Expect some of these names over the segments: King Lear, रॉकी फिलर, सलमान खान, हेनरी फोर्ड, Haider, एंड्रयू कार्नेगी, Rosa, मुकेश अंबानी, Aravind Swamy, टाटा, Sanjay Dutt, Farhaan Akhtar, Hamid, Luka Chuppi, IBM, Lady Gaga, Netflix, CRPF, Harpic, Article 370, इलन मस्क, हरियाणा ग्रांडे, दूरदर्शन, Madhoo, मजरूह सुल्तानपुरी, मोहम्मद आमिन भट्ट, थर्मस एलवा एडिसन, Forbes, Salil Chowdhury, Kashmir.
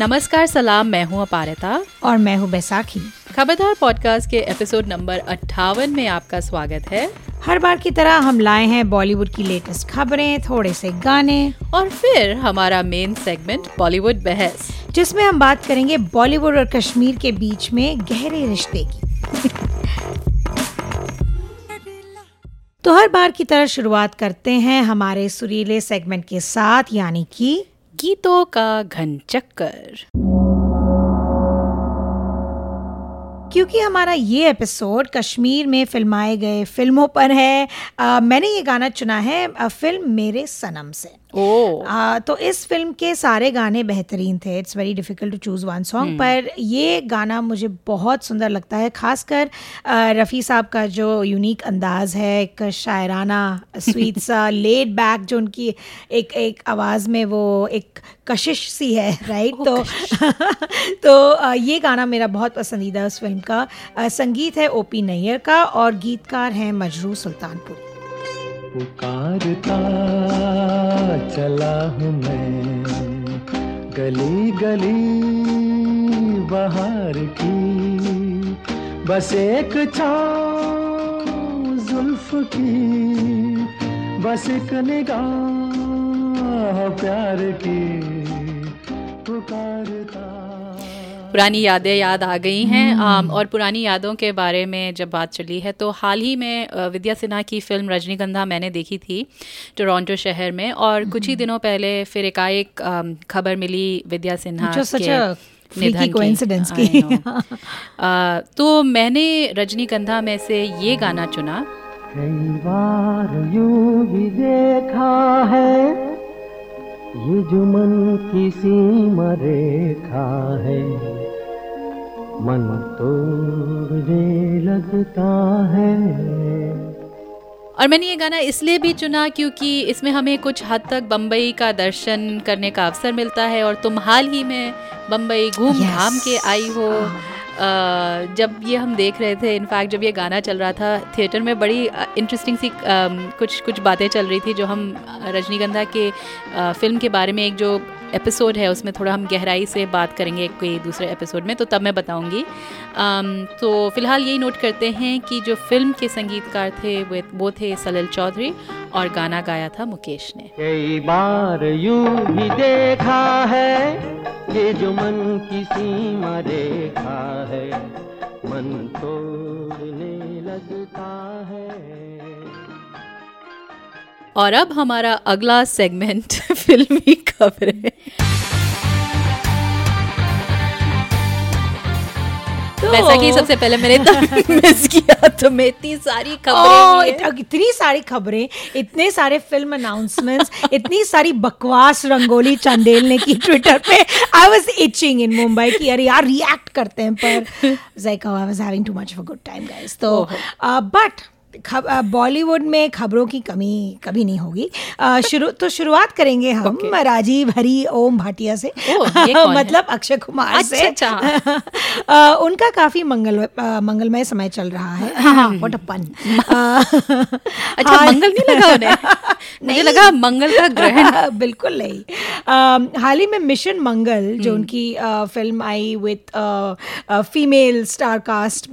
नमस्कार सलाम, मैं हूँ अपारता और मैं हूँ बैसाखी। खबरदार पॉडकास्ट के एपिसोड नंबर 58 में आपका स्वागत है। हर बार की तरह हम लाए हैं बॉलीवुड की लेटेस्ट खबरें, थोड़े से गाने और फिर हमारा मेन सेगमेंट बॉलीवुड बहस, जिसमें हम बात करेंगे बॉलीवुड और कश्मीर के बीच में गहरे रिश्ते की। तो हर बार की तरह शुरुआत करते हैं हमारे सुरीले सेगमेंट के साथ, यानी कि गीतों का घन चक्कर। क्योंकि हमारा ये एपिसोड कश्मीर में फिल्माए गए फिल्मों पर है, मैंने ये गाना चुना है फिल्म मेरे सनम से। तो इस फिल्म के सारे गाने बेहतरीन थे। It's very difficult to choose one song, पर ये गाना मुझे बहुत सुंदर लगता है, खासकर रफ़ी साहब का जो यूनिक अंदाज़ है, एक शायराना स्वीट सा लेड बैक जो उनकी एक आवाज़ में वो एक कशिश सी है, राइट। तो ये गाना मेरा बहुत पसंदीदा उस फिल्म का। संगीत है ओ.पी. नैयर का और गीतकार हैं मजरूह सुल्तानपुरी। पुकारता चला हूँ मैं गली गली बाहर की, बस एक छाँव जुल्फ की, बस एक निगाह प्यार की, पुकारता। पुरानी यादें याद आ गई हैं। और पुरानी यादों के बारे में जब बात चली है तो हाल ही में विद्या सिन्हा की फिल्म रजनीगंधा मैंने देखी थी टोरंटो शहर में, और कुछ ही दिनों पहले फिर एकाएक खबर मिली विद्या सिन्हा के कोइंसिडेंस की। तो मैंने रजनीगंधा में से ये गाना चुना। कई बार यूं भी देखा है ये जुमन की सीमा रेखा है, मन तोड़ने लगता है। और मैंने ये गाना इसलिए भी चुना क्योंकि इसमें हमें कुछ हद तक बम्बई का दर्शन करने का अवसर मिलता है, और तुम हाल ही में बम्बई घूम घाम के आई हो। जब ये हम देख रहे थे, इनफैक्ट जब ये गाना चल रहा था थिएटर में, बड़ी इंटरेस्टिंग सी कुछ बातें चल रही थी जो हम रजनीगंधा के फिल्म के बारे में एक जो एपिसोड है उसमें थोड़ा हम गहराई से बात करेंगे कोई दूसरे एपिसोड में, तो तब मैं बताऊंगी। तो फ़िलहाल यही नोट करते हैं कि जो फिल्म के संगीतकार थे वो थे सलिल चौधरी और गाना गाया था मुकेश ने। कई बार यूं भी देखा है ये जो मन की सीमा रेखा है, मन तोड़ने लगता है। और अब हमारा अगला सेगमेंट फिल्मी खबरें। वैसा कि सबसे पहले मैंने मिस किया तो मैं इतनी सारी खबरें, इतने सारे फिल्म अनाउंसमेंट्स, इतनी सारी बकवास रंगोली चंदेल ने की ट्विटर पे। I was itching in Mumbai कि अरे यार रिएक्ट करते हैं, पर जायका I was having too much of a good time guys. तो बट बॉलीवुड में खबरों की कमी कभी नहीं होगी। शुरुआत करेंगे हम राजीव हरी ओम भाटिया से। मतलब अक्षय कुमार से। उनका काफी मंगलमय समय चल रहा है। व्हाट अ पन। अच्छा, मंगल नहीं लगा उन्हें? मुझे लगा मंगल का ग्रहण। बिल्कुल नहीं। हाल ही में मिशन मंगल जो उनकी फिल्म आई विद फीमेल स्टार कास्ट,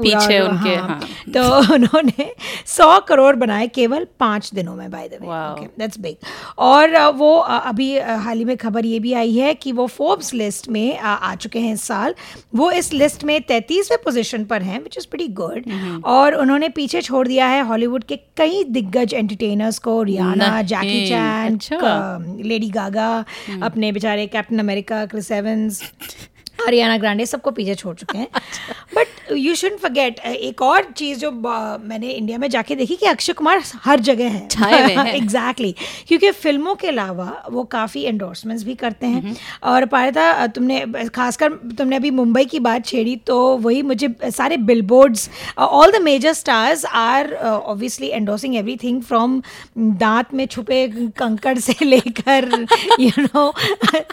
तो उन्होंने 100 करोड़ बनाए केवल 5 दिनों में। By the way, okay that's big. और वो अभी हाल ही में खबर ये भी आई है कि वो फोर्ब्स लिस्ट में आ चुके हैं इस साल। वो इस लिस्ट में 33वें पोजीशन पर हैं, विच इज़ प्रीटी गुड। और उन्होंने पीछे छोड़ दिया है हॉलीवुड के कई दिग्गज एंटरटेनर्स को, Rihanna, Jackie Chan, Lady Gaga, अपने बेचारे captain America Chris Evans, हरियाणा ग्रांडे, सबको पीछे छोड़ चुके हैं। बट यू शुडंट फॉरगेट एक और चीज़ जो मैंने इंडिया में जाके देखी कि अक्षय कुमार हर जगह है। एग्जैक्टली क्योंकि फिल्मों के अलावा वो काफ़ी एंडोर्समेंट्स भी करते हैं। और पारिता, तुमने अभी मुंबई की बात छेड़ी तो वही मुझे सारे billboards, all the major stars are obviously endorsing everything from दांत में छुपे कंकड़ से लेकर यू नो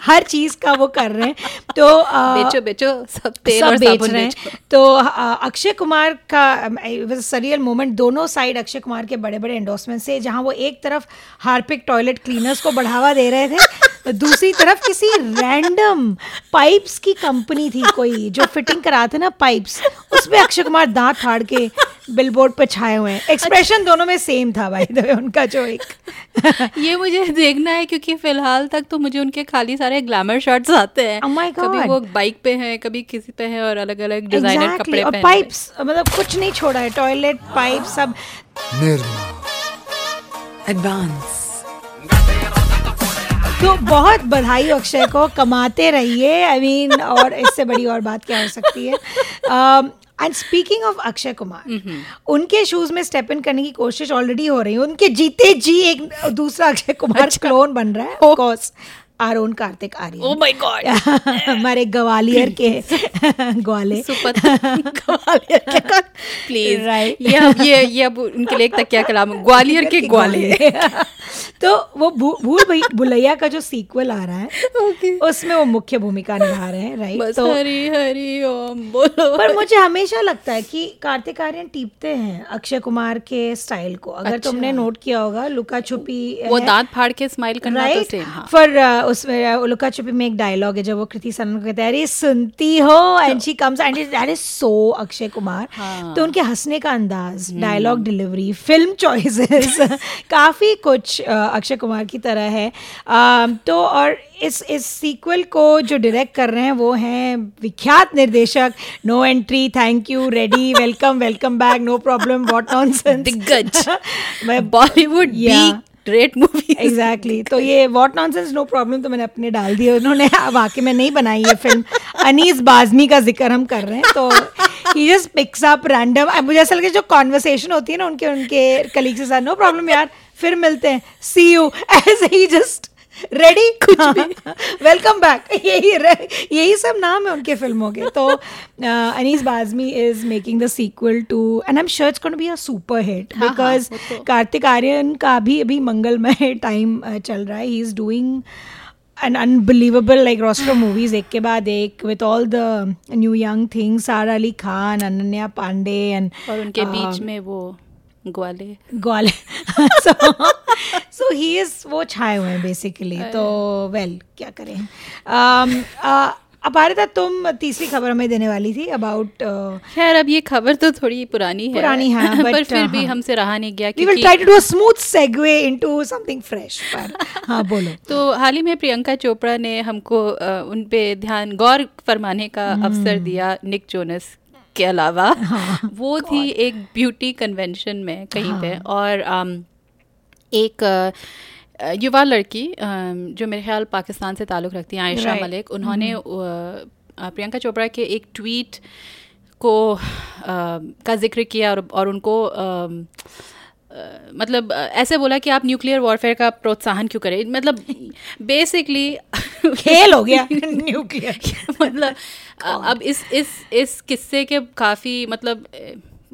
हर चीज़ का वो कर रहे हैं। तो बेचो सब तेल और साबुन बेच रहे हैं। तो अक्षय कुमार का सरियल मोमेंट, दोनों साइड अक्षय कुमार के बड़े बड़े एंडोर्समेंट से, जहां वो एक तरफ हार्पिक टॉयलेट क्लीनर्स को बढ़ावा दे रहे थे दूसरी तरफ किसी रैंडम पाइप्स की कंपनी थी कोई जो फिटिंग करा था ना पाइप्स, उसमें अक्षय कुमार दांत फाड़ के बिलबोर्ड पे छाए हुए हैं। एक्सप्रेशन दोनों में सेम था भाई उनका जो एक ये मुझे देखना है क्योंकि फिलहाल तक तो मुझे उनके खाली सारे ग्लैमर शॉट्स आते हैं। Oh my God. कभी वो बाइक पे है, कभी किसी पे है और अलग अलग डिजाइनर exactly. कपड़े और पाइप्स, मतलब कुछ नहीं छोड़ा है, टॉयलेट पाइप सब। एडवांस तो बहुत बधाई अक्षय को, कमाते रहिए। आई मीन और इससे बड़ी और बात क्या हो सकती है। And speaking of Akshay Kumar, उनके शूज में स्टेप इन करने की कोशिश ऑलरेडी हो रही है। उनके जीते जी एक दूसरा अक्षय कुमार क्लोन बन रहा है, of course Aron Kartik Aaryan. Oh my god, हमारे ग्वालियर के ग्वाले ग्वालियर के प्लीज राइट, ये अब उनके लिए एक तकिया कलाम, ग्वालियर के ग्वाले। तो वो भूल भुलैया का जो सीक्वल आ रहा है okay. उसमें वो मुख्य भूमिका निभा रहे हैं राइट। तो हरी हरी ओम बोलो। पर मुझे हमेशा लगता है कि कार्तिक आर्यन टीपते हैं अक्षय कुमार के स्टाइल को। अगर तुमने नोट किया होगा लुका छुपी, वो दांत फाड़ के स्माइल करना तो सेम। पर उसमें लुका छुपी में एक डायलॉग है जब वो कृति सनन को कहते हैं अरे सुनती हो, and she comes and that is so Akshay Kumar. तो उनके हंसने का अंदाज, डायलॉग डिलीवरी, फिल्म चॉइसेस काफी कुछ अक्षय कुमार की तरह है। तो और इस सीक्वल को जो डायरेक्ट कर रहे हैं वो हैं विख्यात निर्देशक, no entry, thank you, ready, welcome, welcome back, no problem, what nonsense, दिग्गज बॉलीवुड ग्रेट मूवी एग्जैक्टली। तो ये व्हाट नॉनसेंस नो प्रॉब्लम तो मैंने अपने डाल दिए, उन्होंने वाकई में नहीं बनाई ये फिल्म। अनीस बाज़मी का जिक्र हम कर रहे हैं। तो he just picks up random, मुझे ऐसा लगता है जो कॉन्वर्सेशन होती है ना उनके उनके कलीग्स के साथ, नो प्रॉब्लम यार, फिर मिलते हैं, सी यू, ऐसे ही जस्ट रेडी कुछ भी, वेलकम बैक, यही सब नाम है उनके फिल्मों के। तो Anees Bazmee is making the sequel to, and I am sure it's gonna be a super hit because Kartik Aaryan का भी अभी मंगलमय टाइम चल रहा है। He is doing an unbelievable like roster movies एक के बाद एक with all the new young things, Sara Ali Khan, Ananya Pandey, and उनके बीच में वो ग्वाले सो ही इज वो छाए हुए हैं बेसिकली। तो वेल क्या करें। अपारिता, तुम तीसरी खबर हमें देने वाली थी अबाउट। खैर अब ये खबर तो थोड़ी पुरानी है पर फिर भी हमसे रहा नहीं गया क्योंकि we will try to do a smooth segue into something fresh. पर हाँ बोलो। तो हाल ही में प्रियंका चोपड़ा ने हमको उन पे ध्यान गौर फरमाने का अवसर दिया निक जोनस के अलावा। वो थी एक ब्यूटी कन्वेंशन में कहीं पे और एक युवा लड़की जो मेरे ख्याल पाकिस्तान से ताल्लुक़ रखती हैं, आयशा मलिक, उन्होंने प्रियंका चोपड़ा के एक ट्वीट को का जिक्र किया और उनको मतलब ऐसे बोला कि आप न्यूक्लियर वॉरफेयर का प्रोत्साहन क्यों करें। मतलब बेसिकली खेल हो गया न्यूक्लियर मतलब अब इस किस्से के काफ़ी मतलब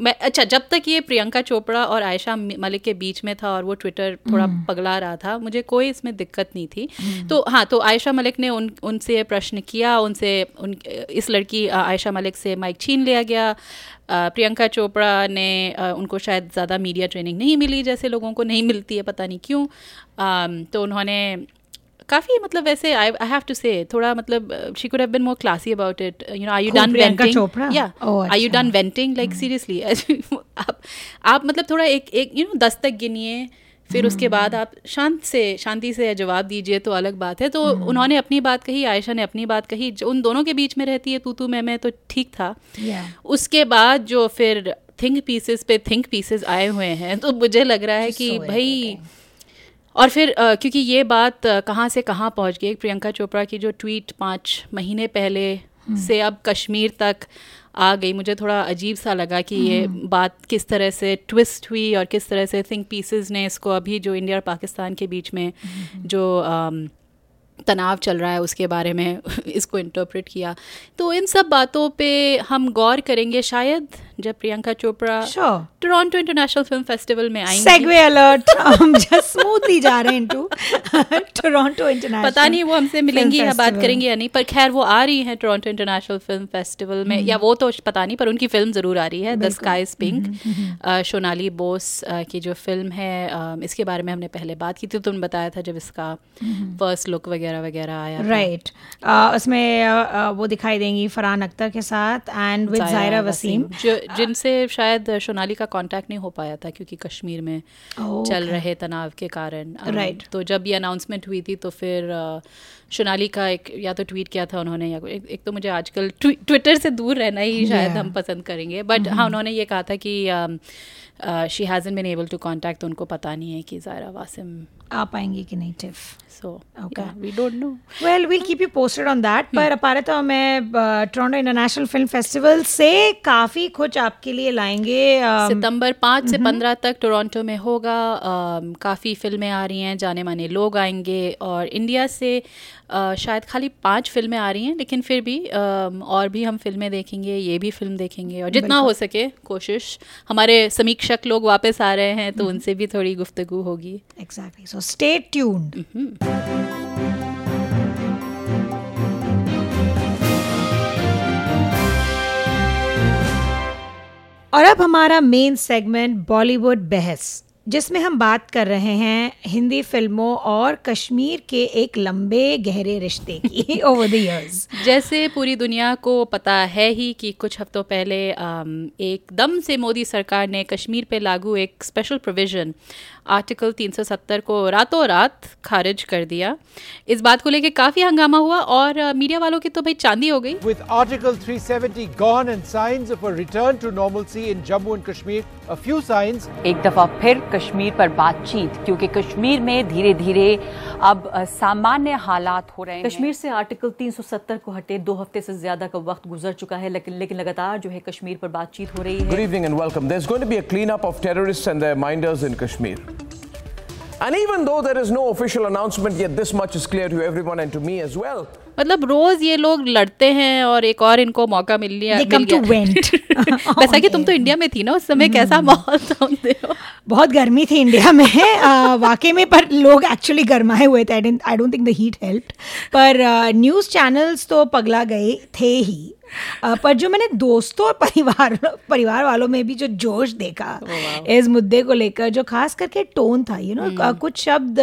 मैं अच्छा, जब तक ये प्रियंका चोपड़ा और आयशा मलिक के बीच में था और वो ट्विटर थोड़ा पगला रहा था, मुझे कोई इसमें दिक्कत नहीं थी। तो हाँ, तो आयशा मलिक ने उनसे प्रश्न किया, उनसे इस लड़की आयशा मलिक से माइक छीन लिया गया। प्रियंका चोपड़ा ने उनको शायद ज़्यादा मीडिया ट्रेनिंग नहीं मिली जैसे लोगों को नहीं मिलती है, पता नहीं क्यों। तो उन्होंने काफ़ी मतलब वैसे आई हैव टू से थोड़ा मतलब she could have been more classy about it, you know, are you done venting, या are you done venting, like seriously आप मतलब थोड़ा एक यू नो 10 तक गिनिए, फिर उसके बाद आप शांति से जवाब दीजिए तो अलग बात है। तो उन्होंने अपनी बात कही, आयशा ने अपनी बात कही, उन दोनों के बीच में रहती है तू मैं तो ठीक था। उसके बाद जो फिर थिंक पीसेस आए हुए हैं, तो मुझे लग रहा है कि भाई, और फिर क्योंकि ये बात कहाँ से कहाँ पहुँच गई। प्रियंका चोपड़ा की जो ट्वीट 5 महीने पहले से अब कश्मीर तक आ गई, मुझे थोड़ा अजीब सा लगा कि ये बात किस तरह से ट्विस्ट हुई और किस तरह से थिंक पीसेस ने इसको अभी जो इंडिया और पाकिस्तान के बीच में जो तनाव चल रहा है उसके बारे में इसको इंटरप्रेट किया। तो इन सब बातों पे हम गौर करेंगे शायद जब Priyanka Chopra Toronto international film festival में आएंगी। सेगवे अलर्ट, हम जस्ट स्मूथली जा रहे हैं टू टोरंटो इंटरनेशनल। पता नहीं वो हमसे मिलेंगी या बात करेंगी या नहीं, पर खैर वो आ रही हैं टोरंटो इंटरनेशनल फिल्म फेस्टिवल में, या वो तो पता नहीं, पर उनकी फिल्म ज़रूर आ रही है। The sky is pink, Shonali Bose की जो फिल्म है, इसके बारे में हमने पहले बात की थी, तुमने बताया था जब इसका फर्स्ट लुक वगैरह वगैरह आया। राइट, उसमें वो दिखाई देंगी फरहान अख्तर के साथ एंड विद ज़ायरा वसीम, जिनसे शायद शोनाली का कांटेक्ट नहीं हो पाया था क्योंकि कश्मीर में चल रहे तनाव के कारण। राइट, तो जब ये अनाउंसमेंट हुई थी तो फिर शोनाली का एक या तो ट्वीट किया था उन्होंने, या एक तो मुझे आजकल ट्विटर से दूर रहना ही शायद हम पसंद करेंगे, बट हाँ उन्होंने ये कहा था कि she hasn't been able to contact, उनको पता नहीं है कि ज़ायरा वासिम आ पाएंगी कि नहीं। So, okay. Yeah, we don't know. Well, we'll keep you posted on that. पर अपारे तो हमें टोरंटो इंटरनेशनल फिल्म फेस्टिवल से काफ़ी कुछ आपके लिए लाएंगे। सितंबर 5 से 15 तक टोरंटो में होगा। काफ़ी फिल्में आ रही हैं, जाने माने लोग आएंगे, और इंडिया से शायद खाली 5 फिल्में आ रही हैं, लेकिन फिर भी और भी हम फिल्में देखेंगे, ये भी फिल्म देखेंगे, और जितना हो सके कोशिश। हमारे समीक्षक लोग वापस आ रहे हैं तो उनसे भी थोड़ी गुफ्तगू होगी। Exactly, so stay tuned. और अब हमारा मेन सेगमेंट बॉलीवुड बहस, जिसमें हम बात कर रहे हैं हिंदी फिल्मों और कश्मीर के एक लंबे गहरे रिश्ते की ओवर द इयर्स। जैसे पूरी दुनिया को पता है ही कि कुछ हफ्तों पहले एकदम से मोदी सरकार ने कश्मीर पे लागू एक स्पेशल प्रोविज़न आर्टिकल 370 को रातों रात खारिज कर दिया। इस बात को लेके काफ़ी हंगामा हुआ और मीडिया वालों की तो भाई चांदी हो गई। With Article 370 gone and signs of a return to normalcy in Jammu and Kashmir, a few signs. एक दफ़ा फिर कश्मीर पर बातचीत, क्योंकि कश्मीर में धीरे धीरे अब सामान्य हालात हो रहे हैं। कश्मीर से आर्टिकल 370 को हटे 2 हफ्ते से ज्यादा का वक्त गुजर चुका है, लेकिन लगातार जो है कश्मीर पर बातचीत हो रही है। Good evening and welcome. There's going to be a cleanup of terrorists and their minders in Kashmir. And even though there is no official announcement yet, this much is clear to everyone and to me as well. मतलब रोज ये लोग लड़ते हैं और एक और इनको मौका मिल लिया। वैसा कि तुम तो इंडिया में थी ना उस समय, कैसा माहौल था? बहुत गर्मी थी इंडिया में वाकई में, पर लोग एक्चुअली गर्माए हुए थे। I don't think the heat helped, पर न्यूज़ चैनल्स तो पगला गए थे ही। पर जो मैंने दोस्तों और परिवार वालों में भी जो जोश देखा इस मुद्दे को लेकर, जो खास करके टोन था, यू नो, कुछ शब्द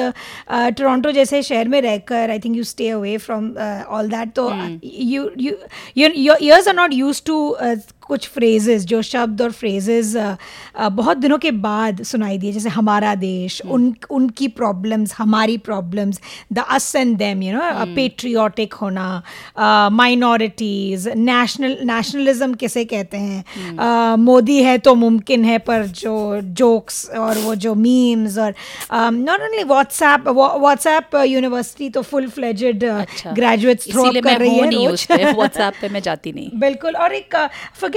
टोरंटो जैसे शहर में रहकर I think you stay away from all that, तो you you your ears are not used to कुछ फ्रेजेस, जो शब्द और फ्रेजेस बहुत दिनों के बाद सुनाई दिए, जैसे हमारा देश, उनकी प्रॉब्लम्स, हमारी problems, the us and them, you know, patriotic होना, माइनॉरिटीज़, नेशनलिज्म किसे कहते हैं, मोदी है तो मुमकिन है, पर जो जोक्स और वो जो मीम्स, और नॉट ओनली व्हाट्सएप यूनिवर्सिटी तो फुल फ्लेजेड ग्रेजुएट्स थ्रो कर रही है रोज। व्हाट्सएप पे मैं जाती नहीं, बिल्कुल। और एक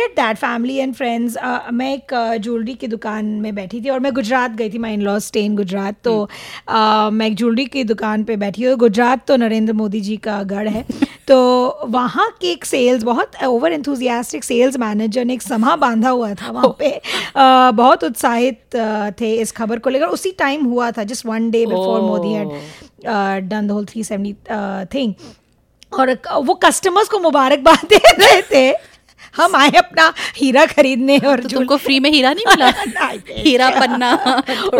get that family and friends, मैं एक ज्वेलरी की दुकान में बैठी थी, और मैं गुजरात गई थी, my in laws stay in Gujarat, तो मैं एक ज्वेलरी की दुकान पे बैठी हूँ। गुजरात तो नरेंद्र मोदी जी का गढ़ है तो वहाँ के एक सेल्स, बहुत ओवर एंथुजियास्टिक सेल्स मैनेजर ने एक समा बांधा हुआ था वहाँ पे। बहुत उत्साहित थे इस खबर को लेकर। उसी टाइम हुआ था, just one day before Modi had done the whole 370 thing, और वो कस्टमर्स को मुबारकबाद दे रहे थे, हम आए अपना हीरा खरीदने, और तो तुमको फ्री में हीरा नहीं मिला हीरा पन्ना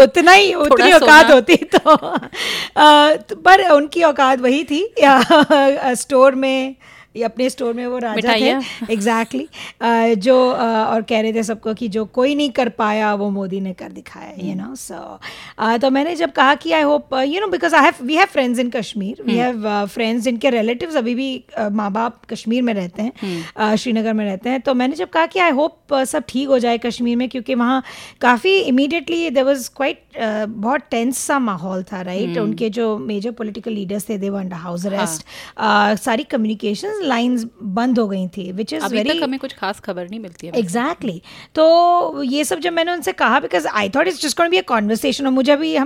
उतना ही, उतनी औकात होती तो पर उनकी औकात वही थी। स्टोर में, ये अपने स्टोर में वो राजा थे, एग्जैक्टली जो और कह रहे थे सबको कि जो कोई नहीं कर पाया वो मोदी ने कर दिखाया, यू नो। सो तो मैंने जब कहा कि I hope, you know, because we have friends in Kashmir, we have friends जिनके रिलेटिव्स अभी भी माँ बाप कश्मीर में रहते हैं, श्रीनगर में रहते हैं, तो मैंने जब कहा कि आई होप सब ठीक हो जाए कश्मीर में, क्योंकि वहाँ काफ़ी इमीडिएटली देयर वाज क्वाइट बहुत टेंस सा माहौल था, राइट। उनके जो मेजर पॉलिटिकल लीडर्स थे, they were under house arrest, सारी कम्युनिकेशंस लाइंस बंद हो गई थी, विच इज़ वेरी, हमें कुछ खास खबर नहीं मिलती है एग्जैक्टली तो ये सब जब मैंने उनसे कहा because I thought it's just going to be a conversation, और मुझे भी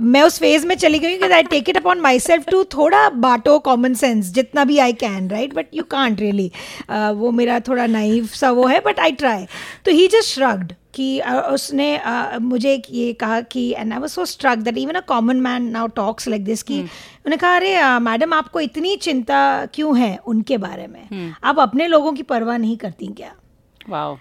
मैं उस फेज में चली गई कि I take it upon myself to थोड़ा बांटो कॉमन सेंस जितना भी I can, right, but you can't really, वो मेरा थोड़ा नाइव सा वो है, बट आई ट्राई. तो ही जस्ट श्रग्ड कि उसने मुझे ये कहा कि and I was so struck that even a common man now talks like this, कि उन्होंने कहा अरे मैडम आपको इतनी चिंता क्यों है उनके बारे में, आप अपने लोगों की परवाह नहीं करती क्या? वाओ.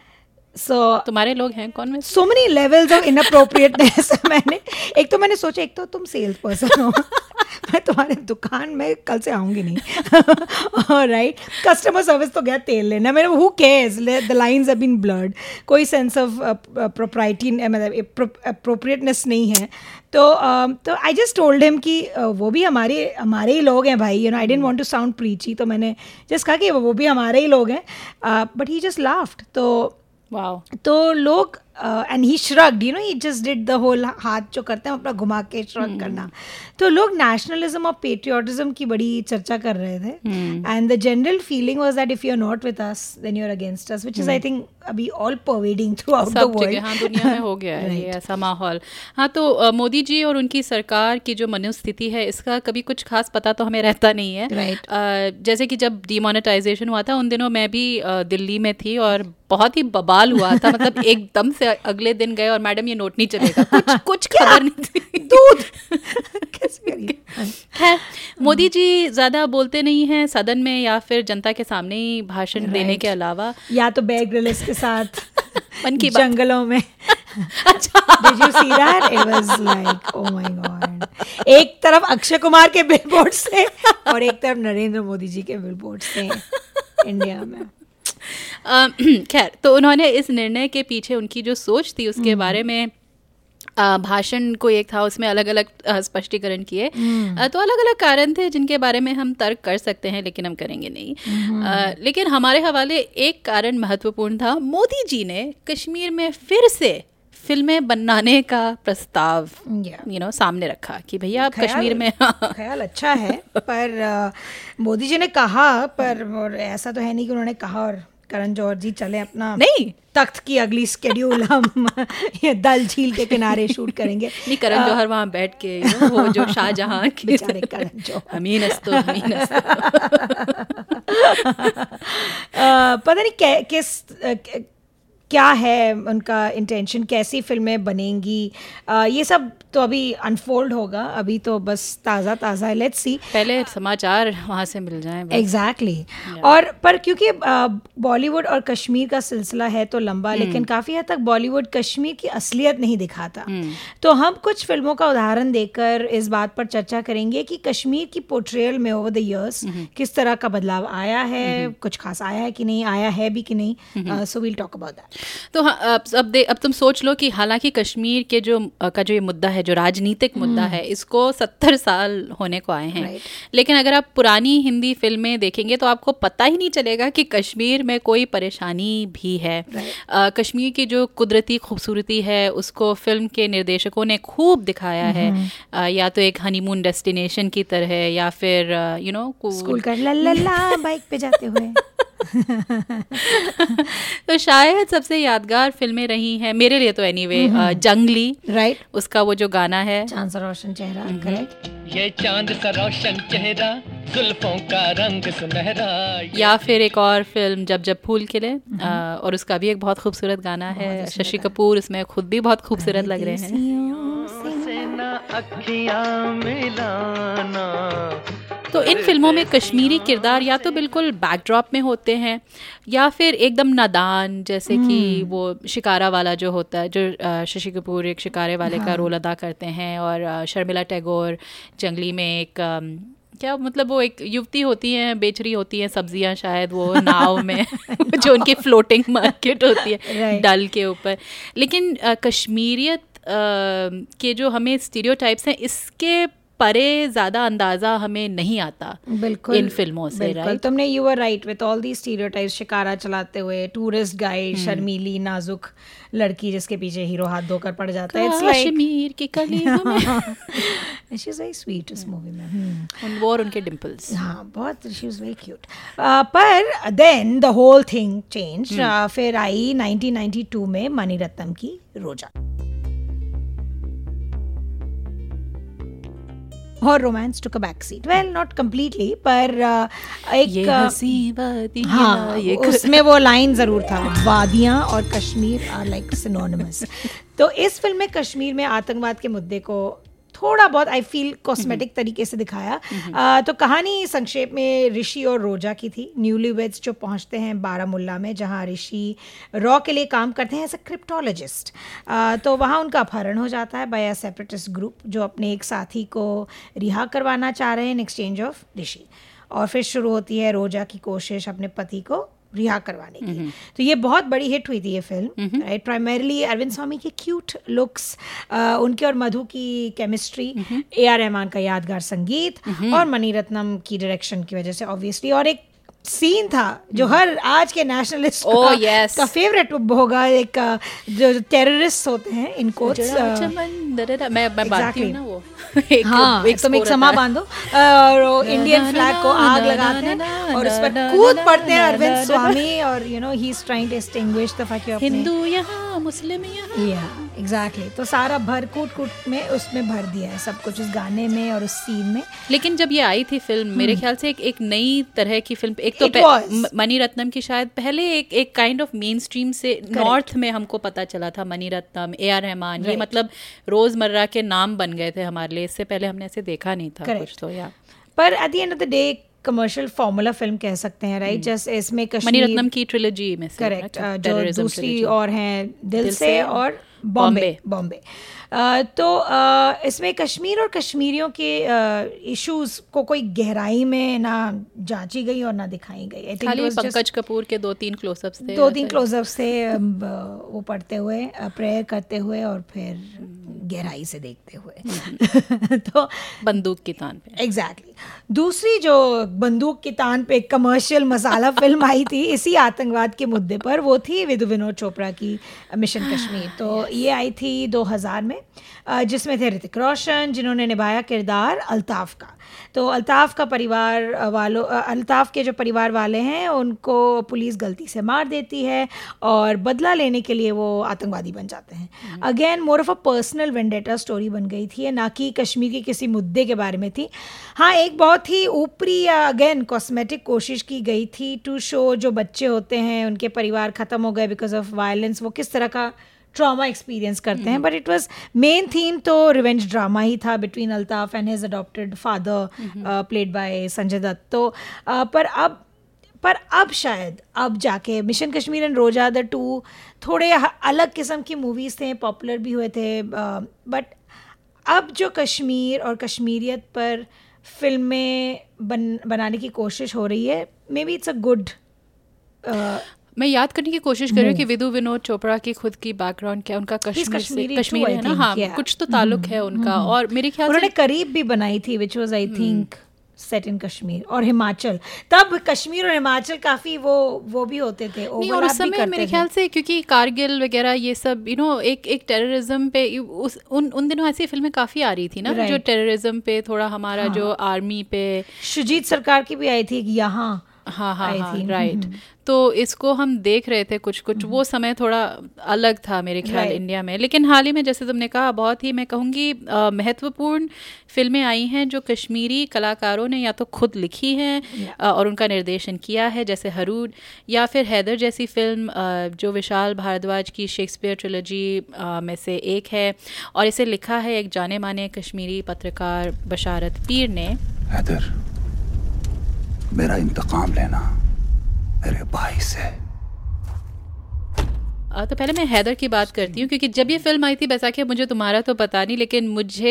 So, तुम्हारे लोग हैं कौन? में so many levels of inappropriateness. मैंने एक तो मैंने सोचा एक तो तुम सेल्स पर्सन हो, मैं तुम्हारे दुकान में कल से आऊँगी नहीं, राइट, कस्टमर सर्विस तो गया तेल लेना, मैंने who cares, the lines have been blurred, कोई सेंस ऑफ प्रोप्राइटी मतलब अप्रोप्रिएटनेस नहीं है. तो आई जस्ट टोल्ड हिम कि वो भी हमारे ही लोग हैं भाई, you know, I don't want to sound preachy, तो मैंने जस्ट कहा कि वो भी हमारे ही लोग हैं, बट ही जस्ट लाफ्ड. तो Wow. तो लोग and he shrugged, you know, he just did the whole, हाथ जो करते हैं अपना घुमा के श्रग करना. तो लोग नेशनलिज्म और पेट्रियाटिज्म की बड़ी चर्चा कर रहे थे, and the general feeling was that if you are not with us then you are against us, which is I think अभी all pervading throughout the world. हाँ, दुनिया में हो गया है ये ऐसा माहौल. हाँ, तो मोदी जी और उनकी सरकार की जो मनुस्थिति है इसका कभी कुछ खास पता तो हमें रहता नहीं है, राइट. जैसे कि जब डिमोनेटाइजेशन हुआ था उन दिनों मैं भी दिल्ली में थी और बहुत ही बबाल हुआ था, मतलब एकदम से अगले दिन गए और मैडम ये नोट नहीं चलेगा, कुछ खबर नहीं थी, दूध. खैर, मोदी जी ज़्यादा बोलते नहीं हैं सदन में या फिर जनता के सामने ही भाषण देने के अलावा, या तो बैग ग्रिल्स के साथ मन की बात जंगलों में. Did you see that? It was like, oh my God. एक तरफ अक्षय कुमार के बिलबोर्ड से और एक तरफ नरेंद्र मोदी जी के बिलबोर्ड से इंडिया में. खैर, तो उन्होंने इस निर्णय के पीछे उनकी जो सोच थी उसके बारे में, भाषण कोई एक था उसमें अलग अलग स्पष्टीकरण किए, तो अलग अलग कारण थे जिनके बारे में हम तर्क कर सकते हैं लेकिन हम करेंगे नहीं. लेकिन हमारे हवाले एक कारण महत्वपूर्ण था, मोदी जी ने कश्मीर में फिर से फिल्में बनाने का प्रस्ताव you know, सामने रखा कि भैया आप कश्मीर में. ख्याल अच्छा है, पर मोदी जी ने कहा, पर और ऐसा तो है नहीं कि उन्होंने कहा और करण जौहर जी चले अपना नहीं तख्त की अगली स्केड्यूल हम ये दल झील के किनारे शूट करेंगे. नहीं, करण जौहर वहाँ बैठ के वो जो शाहजहाँ के करण जौहर अमीन अस्तो पता नहीं किस क्या है उनका इंटेंशन, कैसी फिल्में बनेंगी, ये सब तो अभी अनफोल्ड होगा, अभी तो बस ताज़ा है, लेट्स सी, पहले समाचार वहाँ से मिल जाएं. एग्जैक्टली. और पर क्योंकि बॉलीवुड और कश्मीर का सिलसिला है तो लंबा, लेकिन काफ़ी हद तक बॉलीवुड कश्मीर की असलियत नहीं दिखाता, तो हम कुछ फिल्मों का उदाहरण देकर इस बात पर चर्चा करेंगे कि कश्मीर की पोर्ट्रेयल में ओवर द ईयर्स किस तरह का बदलाव आया है, कुछ खास आया है कि नहीं, आया है भी कि नहीं, so we'll talk about that. तो अब तुम सोच लो कि हालांकि कश्मीर के जो ये मुद्दा है, जो राजनीतिक मुद्दा है, इसको 70 साल होने को आए हैं, लेकिन अगर आप पुरानी हिंदी फिल्में देखेंगे तो आपको पता ही नहीं चलेगा कि कश्मीर में कोई परेशानी भी है. कश्मीर की जो कुदरती खूबसूरती है उसको फिल्म के निर्देशकों ने खूब दिखाया है, या तो एक हनीमून डेस्टिनेशन की तरह, या फिर यू नो स्कूल का लल्ला बाइक पे जाते हुए. तो शायद सबसे यादगार फिल्में रही हैं मेरे लिए तो एनीवे जंगली, राइट, उसका वो जो गाना है चांद सा रोशन चेहरा, करेक्ट, ये चांद सा रोशन चेहरा जुल्फों का रंग सुनहरा, या फिर एक और फिल्म जब जब फूल खिले, और उसका भी एक बहुत खूबसूरत गाना है, शशि कपूर इसमें खुद भी बहुत खूबसूरत लग रहे हैं. तो इन फिल्मों में कश्मीरी किरदार या तो बिल्कुल बैकड्रॉप में होते हैं या फिर एकदम नादान, जैसे कि वो शिकारा वाला जो होता है, जो शशि कपूर एक शिकारे वाले का रोल अदा करते हैं, और शर्मिला टैगोर जंगली में एक क्या मतलब वो एक युवती होती हैं, बेचरी होती हैं सब्जियां शायद, वो नाव में जो उनकी फ्लोटिंग मार्केट होती है डल के ऊपर. लेकिन कश्मीरियत के जो हमें स्टीरियोटाइप्स हैं इसके परे ज्यादा अंदाजा हमें नहीं आता इन फिल्मों से, राइट. तुमने you are right with all the stereotypes, shikara चलाते हुए, टूरिस्ट गाइड, शर्मीली नाजुक लड़की जिसके पीछे हीरो हाथ धोकर पड़ जाता है, इट्स लाइक कश्मीर की कली. and she was very sweet इस movie में. And wore उनके dimples. हाँ बहुत, she was very cute. पर then the whole thing changed. फिर आई 1992 में मणि रत्नम की रोजा. और romance took a back seat. Well, not completely, पर एक हाँ उसमें वो लाइन ज़रूर था, वादियाँ और कश्मीर are like synonymous. तो इस फिल्म में कश्मीर में आतंकवाद के मुद्दे को थोड़ा बहुत आई फील कॉस्मेटिक तरीके से दिखाया. तो कहानी संक्षेप में ऋषि और रोजा की थी. न्यूलीवेड्स जो पहुंचते हैं बारामुल्ला में, जहां ऋषि रॉ के लिए काम करते हैं एज अ क्रिप्टोलॉजिस्ट, तो वहां उनका अपहरण हो जाता है बाय अ सेपरेटिस्ट ग्रुप जो अपने एक साथी को रिहा करवाना चाह रहे हैं इन एक्सचेंज ऑफ ऋषि. और फिर शुरू होती है रोजा की कोशिश अपने पति को रिहा करवाने की. तो ये बहुत बड़ी हिट हुई थी ये film, right. Primarily Arvind Swami के क्यूट लुक्स, उनके और मधु की केमिस्ट्री, ए आर रहमान का यादगार संगीत और मणि रत्नम की डायरेक्शन की वजह से ऑब्वियसली. और एक सीन था जो हर आज के नेशनलिस्ट का फेवरेट होगा, एक जो टेररिस्ट होते हैं इनको समा बांधो और इंडियन फ्लैग को आग लगाते हैं और उस पर कूद पड़ते हैं अरविंद स्वामी. और you know he is trying to extinguish the fact of Hindu यहाँ मुस्लिम यहाँ. एग्जैक्टली. तो सारा भर कूट कूट में उसमें भर दिया है सब कुछ, उस गाने में और उस सीन में. लेकिन जब ये आई थी फिल्म, मेरे ख्याल से एक नई तरह की फिल्म, एक तो मणि रत्नम की शायद पहले एक काइंड ऑफ मेन स्ट्रीम से नॉर्थ में हमको पता चला था. मणि रत्नम, ए आर रहमान, ये मतलब रोजमर्रा के नाम बन गए थे हमारे लिए. इससे पहले हमने ऐसे देखा नहीं था कुछ. तो या पर at the end of the day commercial formula film कह सकते हैं, राइट. जैसे इसमें मणि रत्नम की ट्रिलॉजी में से करेक्ट, जो दूसरी और हैं दिल से और बॉम्बे. तो इसमें कश्मीर और कश्मीरियों के इश्यूज को कोई गहराई में ना जांची गई और ना दिखाई गई. आई थिंक पंकज कपूर के दो तीन क्लोजअप्स थे, वो पढ़ते हुए, प्रेयर करते हुए और फिर गहराई से देखते हुए तो बंदूक की तान पे. एग्जैक्टली. दूसरी जो बंदूक की तान पे कमर्शियल मसाला फिल्म आई थी इसी आतंकवाद के मुद्दे पर, वो थी विनोद चोपड़ा की मिशन कश्मीर. तो ये आई थी 2000 में, जिसमें थे ऋतिक रोशन जिन्होंने निभाया किरदार अल्ताफ का. तो अल्ताफ के जो परिवार वाले हैं उनको पुलिस गलती से मार देती है और बदला लेने के लिए वो आतंकवादी बन जाते हैं. Again more of a personal vendetta story बन गई थी, ना कि कश्मीर के किसी मुद्दे के बारे में थी. हाँ, एक बहुत ही ऊपरी अगेन कॉस्मेटिक कोशिश की गई थी टू शो जो बच्चे होते हैं उनके परिवार ख़त्म हो गए बिकॉज ऑफ वायलेंस, वो किस तरह का ट्रामा एक्सपीरियंस करते हैं. But it was main theme तो रिवेंज ड्रामा ही था between Altaf and his adopted father played by Sanjay Dutt. तो पर अब शायद अब जाके Mission Kashmir and Roja the two थोड़े अलग किस्म की मूवीज़ थे, पॉपुलर भी हुए थे. बट अब जो कश्मीर और कश्मीरियत पर फिल्में बनाने की कोशिश हो रही है, maybe it's a good. मैं याद करने की कोशिश कर रही हूँ कि विनोद चोपड़ा की खुद की बैकग्राउंड क्या, उनका कश्मीर है ना. हाँ, कुछ तो ताल्लुक है उनका. और मेरे ख्याल उन्होंने करीब भी बनाई थी which was I think set in Kashmir और हिमाचल. तब कश्मीर और हिमाचल काफ़ी वो भी होते थे और उस समय मेरे ख्याल से, क्योंकि कारगिल वगैरह ये सब यू नो एक टेररिज्म पे उन दिनों ऐसी फिल्में काफ़ी आ रही थी ना, जो टेररिज्म पे थोड़ा हमारा जो आर्मी पे. शुजीत सरकार की भी आई थी यहाँ. हाँ, राइट. तो इसको हम देख रहे थे कुछ वो समय थोड़ा अलग था मेरे ख्याल इंडिया में. लेकिन हाल ही में जैसे तुमने कहा, बहुत ही मैं कहूँगी महत्वपूर्ण फिल्में आई हैं जो कश्मीरी कलाकारों ने या तो खुद लिखी हैं और उनका निर्देशन किया है, जैसे हरूड या फिर हैदर जैसी फिल्म जो विशाल भारद्वाज की शेक्सपियर ट्रिलॉजी में से एक है और इसे लिखा है एक जाने माने कश्मीरी पत्रकार बशारत पीर ने. हैदर, मेरा इंतकाम लेना मेरे भाई से. तो पहले मैं हैदर की बात करती हूँ, क्योंकि जब ये फिल्म आई थी, बैसाखी मुझे तुम्हारा तो पता नहीं, लेकिन मुझे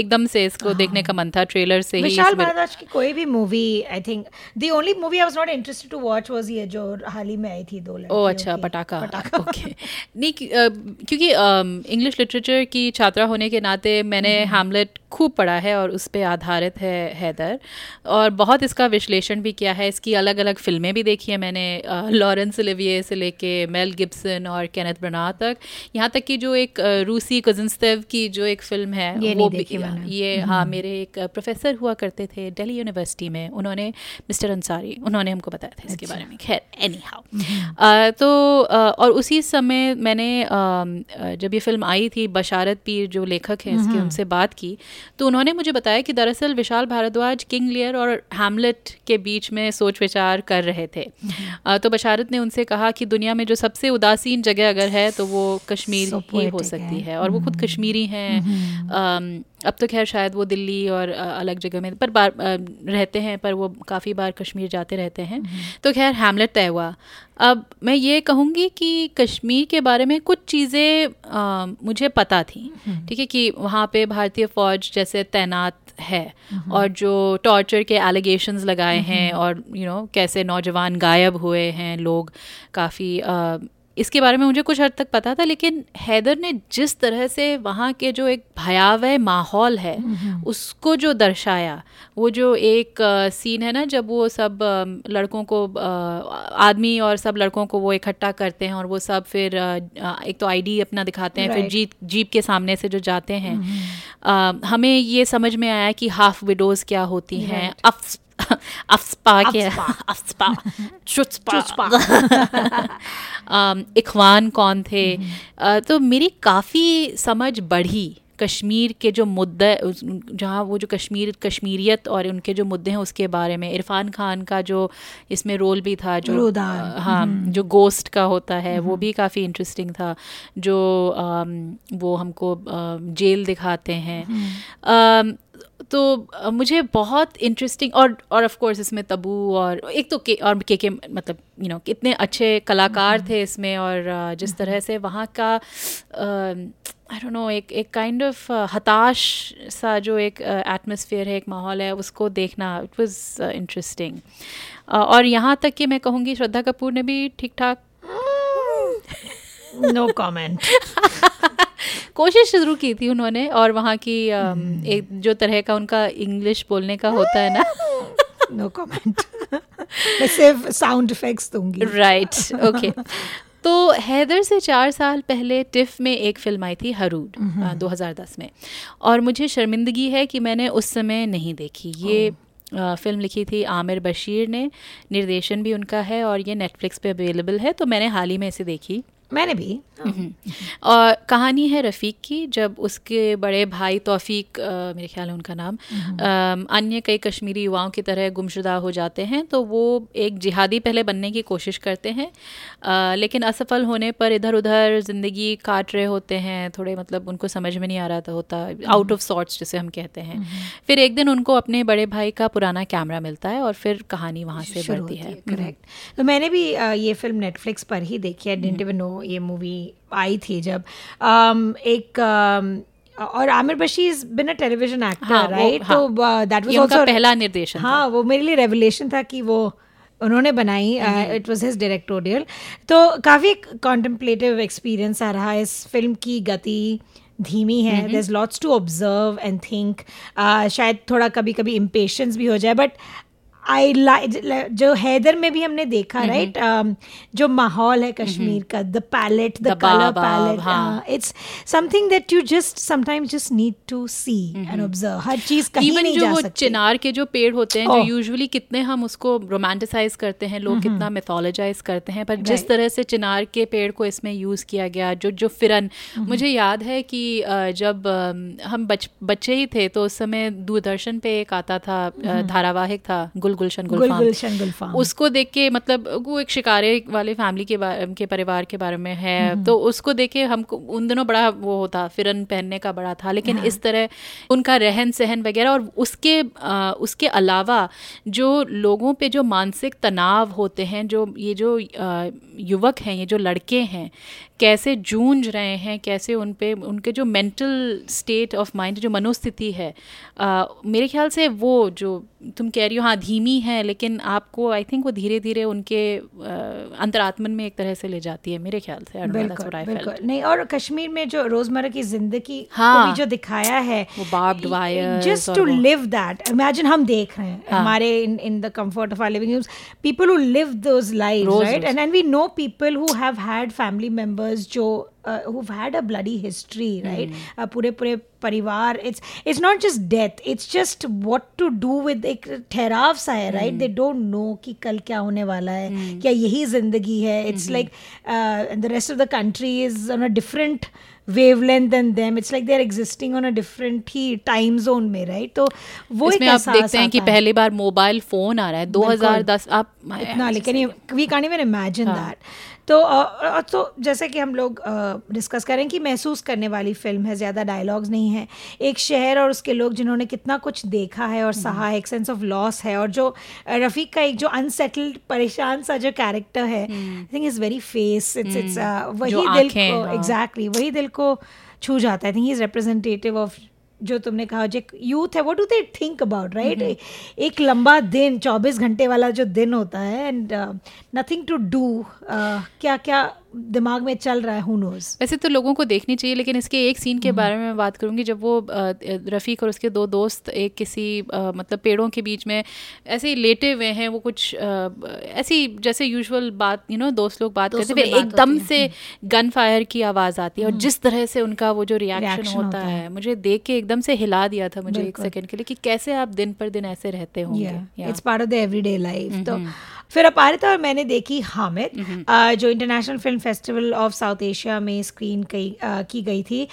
एकदम से इसको देखने का मन था ट्रेलर से ही. विशाल भारद्वाज की कोई भी movie, I think the only movie I was not interested to watch was ये जो हाल ही में आई थी, दो लड़कियों. ओह अच्छा, पटाखा. ओके. नहीं, क्योंकि इंग्लिश लिटरेचर की छात्रा होने के नाते मैंने हैमलेट खूब पढ़ा है और उस पर आधारित है हैदर, और बहुत इसका विश्लेषण भी किया है। इसकी अलग अलग फिल्में भी देखी है मैंने, लॉरेंस ओलिविये से लेके मेल गिब्सन और केनेथ ब्रानाह तक, यहाँ तक कि जो एक रूसी कुजिनस्तेव की जो एक फिल्म है वो भी ये हाँ, मेरे एक प्रोफेसर हुआ करते थे दिल्ली यूनिवर्सिटी में, उन्होंने मिस्टर अंसारी, उन्होंने हमको बताया था इसके बारे में। खैर एनीहाउ तो और उसी समय मैंने जब ये फिल्म आई थी बशारत पीर जो लेखक हैं इसके, उनसे बात की तो उन्होंने मुझे बताया कि दरअसल विशाल भारद्वाज किंग लियर और हैमलेट के बीच में सोच विचार कर रहे थे। तो बशारत ने उनसे कहा कि दुनिया में जो सबसे उदासीन जगह अगर है तो वो कश्मीर ही हो सकती है, और वो खुद कश्मीरी हैं। अब तो खैर शायद वो दिल्ली और अलग जगह में पर बार रहते हैं, पर वो काफ़ी बार कश्मीर जाते रहते हैं। तो खैर हैमलेट तय हुआ। अब मैं ये कहूँगी कि कश्मीर के बारे में कुछ चीज़ें मुझे पता थी, ठीक है, कि वहाँ पे भारतीय फ़ौज जैसे तैनात है और जो टॉर्चर के एलिगेशंस लगाए हैं और यू नो कैसे नौजवान गायब हुए हैं लोग, काफ़ी इसके बारे में मुझे कुछ हद तक पता था। लेकिन हैदर ने जिस तरह से वहाँ के जो एक भयावह माहौल है उसको जो दर्शाया, वो जो एक सीन है ना जब वो सब लड़कों को आदमी और सब लड़कों को वो इकट्ठा करते हैं और वो सब फिर एक तो आईडी अपना दिखाते हैं, फिर जीप के सामने से जो जाते हैं, हमें ये समझ में आया कि हाफ विडोज़ क्या होती हैं, इखवान कौन थे। तो मेरी काफ़ी समझ बढ़ी कश्मीर के जो मुद्दे, जहाँ वो जो कश्मीरियत और उनके जो मुद्दे हैं उसके बारे में। इरफान खान का जो इसमें रोल भी था, जो हाँ जो गोस्ट का होता है, वो भी काफ़ी इंटरेस्टिंग था। जो वो हमको जेल दिखाते हैं, तो मुझे बहुत इंटरेस्टिंग, और ऑफ कोर्स इसमें तबू और एक तो के मतलब यू नो कितने अच्छे कलाकार थे इसमें, और जिस तरह से वहाँ का आई डोंट नो एक काइंड ऑफ हताश सा जो एक एटमॉस्फेयर है, एक माहौल है, उसको देखना इट वाज इंटरेस्टिंग। और यहाँ तक कि मैं कहूँगी श्रद्धा कपूर ने भी ठीक ठाक नो कमेंट कोशिश शुरू की थी उन्होंने, और वहाँ की एक जो तरह का उनका इंग्लिश बोलने का होता है ना, नो कमेंट, मैं सिर्फ साउंड इफेक्ट्स दूंगी। Right, okay. तो हैदर से 4 साल पहले टिफ में एक फिल्म आई थी हरूड 2010 में, और मुझे शर्मिंदगी है कि मैंने उस समय नहीं देखी। ये फिल्म लिखी थी आमिर बशीर ने, निर्देशन भी उनका है, और ये नेटफ्लिक्स पे अवेलेबल है, तो मैंने हाल ही में इसे देखी। मैंने भी। और कहानी है रफ़ीक की, जब उसके बड़े भाई तौफीक, मेरे ख्याल है उनका नाम, अन्य कई कश्मीरी युवाओं की तरह गुमशुदा हो जाते हैं। तो वो एक जिहादी पहले बनने की कोशिश करते हैं, लेकिन असफल होने पर इधर उधर ज़िंदगी काट रहे होते हैं, थोड़े मतलब उनको समझ में नहीं आ रहा था होता, आउट ऑफ सॉर्ट्स जिसे हम कहते हैं। फिर एक दिन उनको अपने बड़े भाई का पुराना कैमरा मिलता है और फिर कहानी वहाँ से बढ़ती है। करेक्ट। तो मैंने भी ये फिल्म नेटफ्लिक्स पर ही देखी है, डिडंट इवन नो ये मूवी आई थी जब और Aamir Bashir is been a television actor, right? तो दैट वाज आल्सो पहला निर्देशन। हाँ, वो मेरे लिए रेवलेशन था कि वो उन्होंने बनाई, इट वाज हिज डायरेक्टोरियल। तो काफ़ी कॉन्टेम्पलेटिव एक्सपीरियंस आ रहा है। इस फिल्म की गति धीमी है, there is lots to observe and think, शायद थोड़ा कभी कभी इम्पेशेंस भी हो जाए, बट जो हैदर में भी हमने देखा, राइट, जो माहौल है कश्मीर का, the palette, the colour palette, it's something that you just sometimes just need to see and observe. हर चीज़ कहीं नहीं जा सकती। इवन जो चिनार के जो पेड़ होते हैं, जो यूजुअली कितने हम उसको रोमांटिसाइज करते हैं, लोग कितना मिथोलोजाइज करते हैं, पर जिस तरह से चिनार के पेड़ को इसमें यूज़ किया गया, जो फिरन, मुझे याद है कि जब हम बच्चे ही थे तो उस समय दूरदर्शन पे एक आता था, धारावाहिक था, गुलशन गुलफाम। उसको देख के, मतलब वो एक शिकारे वाले फैमिली के परिवार के बारे में है, तो उसको देख के हमको उन दिनों बड़ा वो होता, फिरन पहनने का बड़ा था। लेकिन इस तरह उनका रहन सहन वगैरह, और उसके अलावा जो लोगों पे जो मानसिक तनाव होते हैं, जो युवक हैं, ये जो लड़के हैं, कैसे जूझ रहे हैं, कैसे उनके जो मेंटल स्टेट ऑफ माइंड, जो मनोस्थिति है, मेरे ख्याल से वो जो तुम कह रही हो हाँ धीमी है, लेकिन आपको आई थिंक वो धीरे धीरे उनके अंतरात्मन में एक तरह से ले जाती है मेरे ख्याल से। बिल्कुल नहीं, और कश्मीर में जो रोजमर्रा की जिंदगी हाँ, को भी जो दिखाया है just to live that, imagine हम देख रहे हैं हमारे in the comfort of our living rooms, people who live those lives right, and we know people who have had family members जो who've had a bloody history, right? पूरे परिवार, it's not just death, it's just what to do with, एक ठहराव सा है, right? They don't know कि कल क्या होने वाला है, क्या यही जिंदगी है? It's like and the rest of the country is on a different wavelength than them. It's like they're existing on a different he time zone में, right? तो वो इसमें आप देखते हैं कि पहली बार मोबाइल फोन आ रहा है 2010 आप इतना, लेकिन we can't even imagine that. तो जैसे कि हम लोग डिस्कस करें कि महसूस करने वाली फिल्म है, ज़्यादा डायलॉग्स नहीं है, एक शहर और उसके लोग जिन्होंने कितना कुछ देखा है और सहा है, एक सेंस ऑफ लॉस है, और जो रफ़ीक का एक जो अनसेटल्ड परेशान सा जो कैरेक्टर है, I think is very face, it's वही दिल को एग्जैक्टली वही दिल को छू जाता है। I think he is representative of जो तुमने कहा जो यूथ है, what do they think about right, एक लंबा दिन 24 घंटे वाला जो दिन होता है एंड नथिंग टू डू, क्या क्या दिमाग में चल रहा है, who knows? वैसे तो लोगों को देखनी चाहिए, लेकिन इसके एक सीन के बारे में मैं बात करूँगी जब वो रफ़ीक और उसके दो दोस्त एक किसी मतलब पेड़ों के बीच में ऐसे ही लेटे हुए हैं, वो कुछ ऐसी जैसे यूजुअल बात यू नो दोस्त लोग बात करते हैं, एकदम से गन फायर की आवाज़ आती है और जिस तरह से उनका वो जो रिएक्शन होता है मुझे देख के एकदम से हिला दिया था मुझे एक सेकेंड के लिए कि कैसे आप दिन पर दिन ऐसे रहते होंगे, it's part of the everyday life. तो फिर अपारिता और मैंने देखी हामिद, जो international film festival of South Asia में स्क्रीन की गई थी।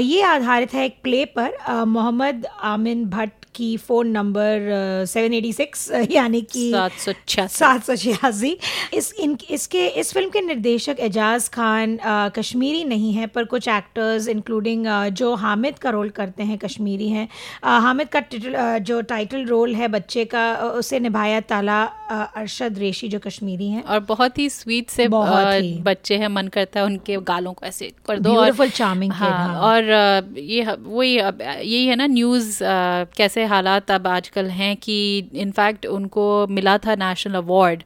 ये आधारित है एक प्ले पर, मोहम्मद आमिन भट्ट की फ़ोन नंबर 786 यानी कि 786। इस फिल्म के निर्देशक एजाज खान कश्मीरी नहीं है, पर कुछ एक्टर्स इंक्लूडिंग जो हामिद का रोल करते हैं कश्मीरी हैं। हामिद का जो टाइटल रोल है बच्चे का, उसे निभाया ताला अरशद रेशी जो कश्मीरी हैं, और बहुत ही स्वीट से बच्चे हैं, मन करता है उनके गालों को ऐसे कर दो, ब्यूटीफुल चार्मिंग हाँ, और ये वही यही है ना न्यूज़ कैसे हालात अब आजकल हैं कि इनफैक्ट उनको मिला था नेशनल अवार्ड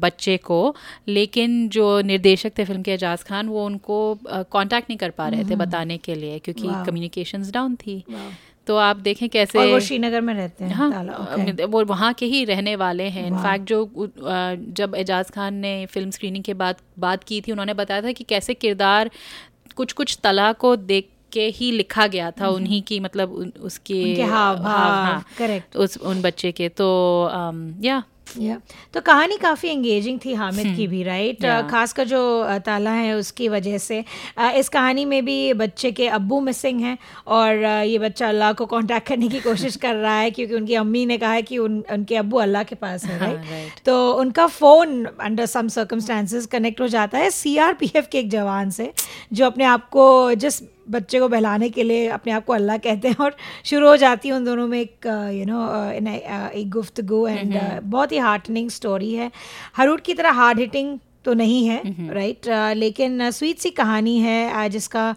बच्चे को, लेकिन जो निर्देशक थे फिल्म के एजाज खान वो उनको कांटेक्ट नहीं कर पा रहे थे बताने के लिए क्योंकि कम्युनिकेशंस डाउन थी। तो आप देखें कैसे, और वो श्रीनगर में रहते हैं हाँ, okay. वो वहाँ के ही रहने वाले हैं। इनफैक्ट जो जब एजाज खान ने फिल्म स्क्रीनिंग के बाद बात की थी, उन्होंने बताया था कि कैसे किरदार कुछ कुछ तला को देख के ही लिखा गया था, उन्हीं की मतलब उसके हाँ करेक्ट उन बच्चे के। तो या तो कहानी काफ़ी एंगेजिंग थी हामिद की भी राइट, खासकर जो ताला है उसकी वजह से। इस कहानी में भी बच्चे के अब्बू मिसिंग हैं और ये बच्चा अल्लाह को कांटेक्ट करने की कोशिश कर रहा है क्योंकि उनकी अम्मी ने कहा है कि उनके अब्बू अल्लाह के पास है राइट। तो उनका phone under some circumstances connect हो जाता है CRPF के एक जवान से, जो अपने आप को जिस बच्चे को बहलाने के लिए अपने आप को अल्लाह कहते हैं, और शुरू हो जाती है उन दोनों में एक यू नो एक गुफ्तगू एंड बहुत ही हार्टनिंग स्टोरी है। हरूड की तरह हार्ड हिटिंग तो नहीं है राइट, लेकिन स्वीट सी कहानी है जिसका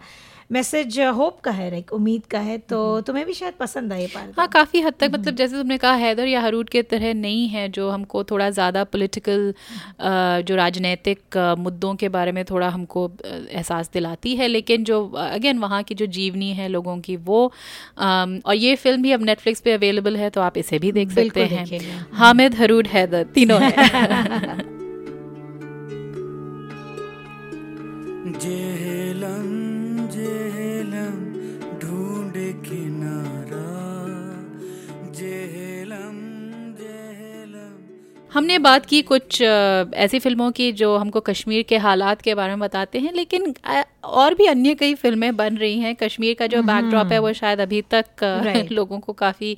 मैसेज होप का है, एक उम्मीद का है। तो तुम्हें भी शायद पसंद आए पार्ट हाँ काफ़ी हद तक, मतलब जैसे तुमने कहा हैदर या हरूड के तरह नहीं है जो हमको थोड़ा ज़्यादा पॉलिटिकल जो राजनीतिक मुद्दों के बारे में थोड़ा हमको एहसास दिलाती है, लेकिन जो अगेन वहाँ की जो जीवनी है लोगों की वो और ये फिल्म भी अब नेटफ्लिक्स पे अवेलेबल है तो आप इसे भी देख सकते हैं। हामिद, हरूड, हैदर तीनों है। हमने बात की कुछ ऐसी फिल्मों की जो हमको कश्मीर के हालात के बारे में बताते हैं, लेकिन और भी अन्य कई फिल्में बन रही हैं। कश्मीर का जो बैकड्रॉप है वो शायद अभी तक लोगों को काफ़ी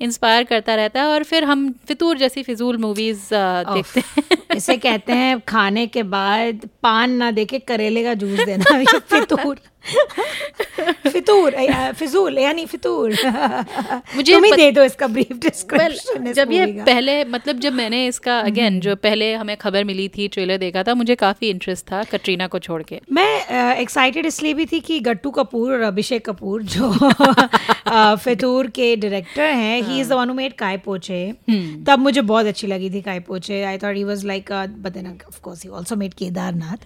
इंस्पायर करता रहता है। और फिर हम फितूर जैसी फिजूल मूवीज़ देखते हैं। इसे कहते हैं खाने के बाद पान ना देके करेले का जूस देना, फितूर। फिजूल यानी फितूर मुझे तुम ही दे दो इसका ब्रीफ डिस्क्रिप्शन। जब ये पहले मतलब जब मैंने इसका अगेन जो पहले हमें खबर मिली थी, ट्रेलर देखा था, मुझे काफ़ी इंटरेस्ट था कटरीना को छोड़ के। मैं एक्साइटेड इसलिए भी थी कि गट्टू कपूर और अभिषेक कपूर जो फितूर के डायरेक्टर हैं, he is the one who made Kai Po Che. तब मुझे बहुत अच्छी लगी थी Kai Po Che. I thought he was like but then of course he also made Kedarnath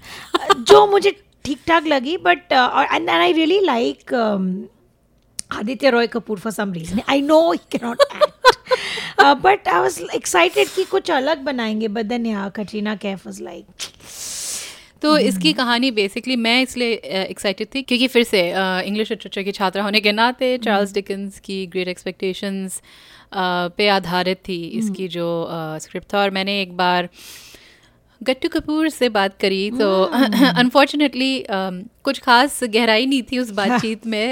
जो मुझे ठीक ठाक लगी। But and I really like Aditya Roy Kapoor for some reason. I know he can not act but I was excited कि कुछ अलग बनाएंगे। बट देन या कटरीना कैफ वाज लाइक। तो इसकी कहानी बेसिकली मैं इसलिए एक्साइटेड थी क्योंकि फिर से इंग्लिश लिटरेचर की छात्रा होने के नाते चार्ल्स डिकेंस की ग्रेट एक्सपेक्टेशंस पे आधारित थी इसकी जो स्क्रिप्ट था। और मैंने एक बार गट्टू कपूर से बात करी तो अनफॉर्चुनेटली कुछ खास गहराई नहीं थी उस बातचीत में।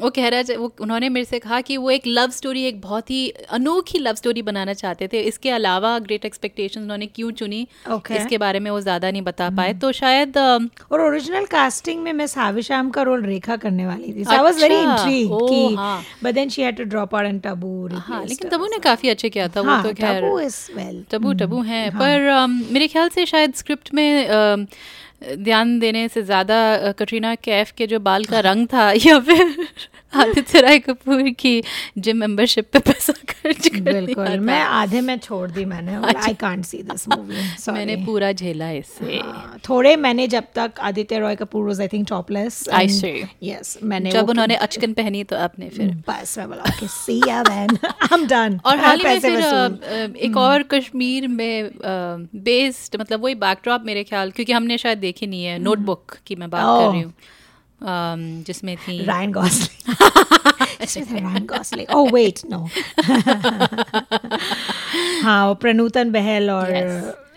वो कह रहा वो उन्होंने मेरे से कहा कि वो एक लव स्टोरी, एक बहुत ही अनोखी लव स्टोरी बनाना चाहते थे। इसके अलावा ग्रेट एक्सपेक्टेशंस उन्होंने क्यों चुनी इसके बारे में वो ज़्यादा नहीं बता पाए। तो शायद और ओरिजिनल कास्टिंग में मिस हाविशाम का रोल रेखा करने वाली थी। आई वाज वेरी इंट्रीग्ड कि but then she had to drop out and Tabu. हां लेकिन तबू ने काफ़ी अच्छे किया था। वो तो खैर टबू हैं पर मेरे ख्याल से शायद स्क्रिप्ट में ध्यान देने से ज़्यादा कटरीना कैफ के जो बाल का रंग था या फिर आदित्य राय कपूर की जिम मेंबरशिप पे पैसा खर्च कर बिल्कुल मैं आधे में छोड़ दी। मैंने I can't see this movie. मैंने पूरा झेला इसे थोड़े। मैंने जब तक Aditya Roy Kapoor was I think topless I see yes मैंने जब उन्होंने अचकन पहनी तो आपने फिर बस मैं बोला ओके सी या मैन आई एम डन। और हाल ही में फिर एक और कश्मीर में बेस्ड मतलब वही बैकड्रॉप मेरे ख्याल क्योंकि हमने शायद देखी नहीं है नोटबुक की मैं बात कर रही हूँ जिसमें थी Ryan Gosling. Oh wait no हाँ प्रणूतन बहल और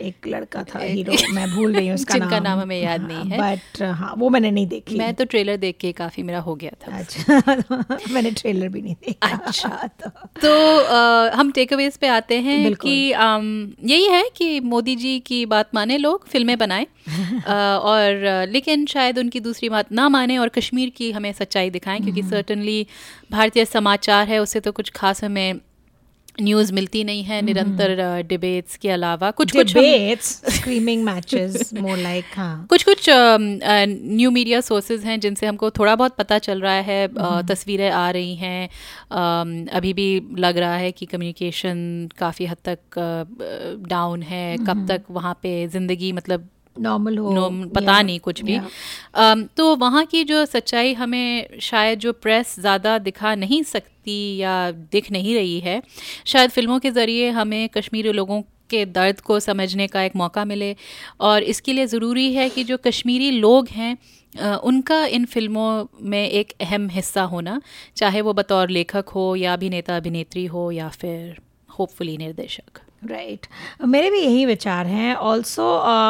एक लड़का था हीरो मैं भूल रही हूँ उसका नाम जिनका नाम हमें याद नहीं है बट हाँ वो मैंने नहीं देखी। मैं तो ट्रेलर देख के काफ़ी मेरा हो गया था। अच्छा मैंने ट्रेलर भी नहीं देखा। अच्छा तो हम टेक अवेज पे आते हैं कि यही है कि मोदी जी की बात माने लोग फिल्में बनाएं और लेकिन शायद उनकी दूसरी बात ना माने और कश्मीर की हमें सच्चाई दिखाएं क्योंकि सर्टनली भारतीय समाचार है उससे तो कुछ खास हमें न्यूज़ मिलती नहीं है निरंतर डिबेट्स के अलावा। कुछ कुछ स्क्रीमिंग मैचेस मोर लाइक हाँ कुछ कुछ न्यू मीडिया सोर्सेज हैं जिनसे हमको थोड़ा बहुत पता चल रहा है। तस्वीरें आ रही हैं। अभी भी लग रहा है कि कम्युनिकेशन काफ़ी हद तक डाउन है। कब तक वहाँ पे ज़िंदगी मतलब नॉर्मल हो पता नहीं कुछ भी। तो वहाँ की जो सच्चाई हमें शायद जो प्रेस ज़्यादा दिखा नहीं सकती या दिख नहीं रही है शायद फिल्मों के ज़रिए हमें कश्मीरी लोगों के दर्द को समझने का एक मौका मिले। और इसके लिए ज़रूरी है कि जो कश्मीरी लोग हैं उनका इन फिल्मों में एक अहम हिस्सा होना चाहे वो बतौर लेखक हो या अभिनेता अभिनेत्री हो या फिर होपफुली निर्देशक। राइट मेरे भी यही विचार हैं। ऑल्सो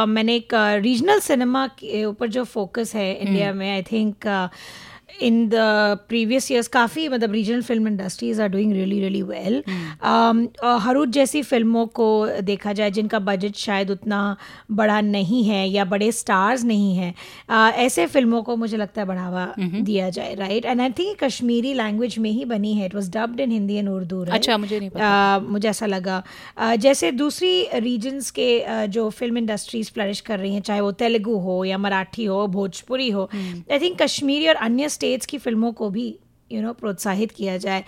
मैंने एक रीजनल सिनेमा के ऊपर जो फोकस है इंडिया में I think in the previous years काफ़ी मतलब regional film industries are doing really really well. Harud जैसी फिल्मों को देखा जाए जिनका बजट शायद उतना बड़ा नहीं है या बड़े स्टार्स नहीं हैं ऐसे फिल्मों को मुझे लगता है बढ़ावा दिया जाए। Right and I think Kashmiri language में ही बनी है। It was dubbed in Hindi and Urdu. अच्छा मुझे नहीं पता। मुझे ऐसा लगा जैसे दूसरी रीजन्स के जो फिल्म इंडस्ट्रीज़ फ्लरिश कर रही हैं चाहे वो तेलुगू हो या मराठी हो भोजपुरी हो आई थिंक कश्मीरी और अन्य स्टेट्स की फिल्मों को भी यू नो प्रोत्साहित किया जाए।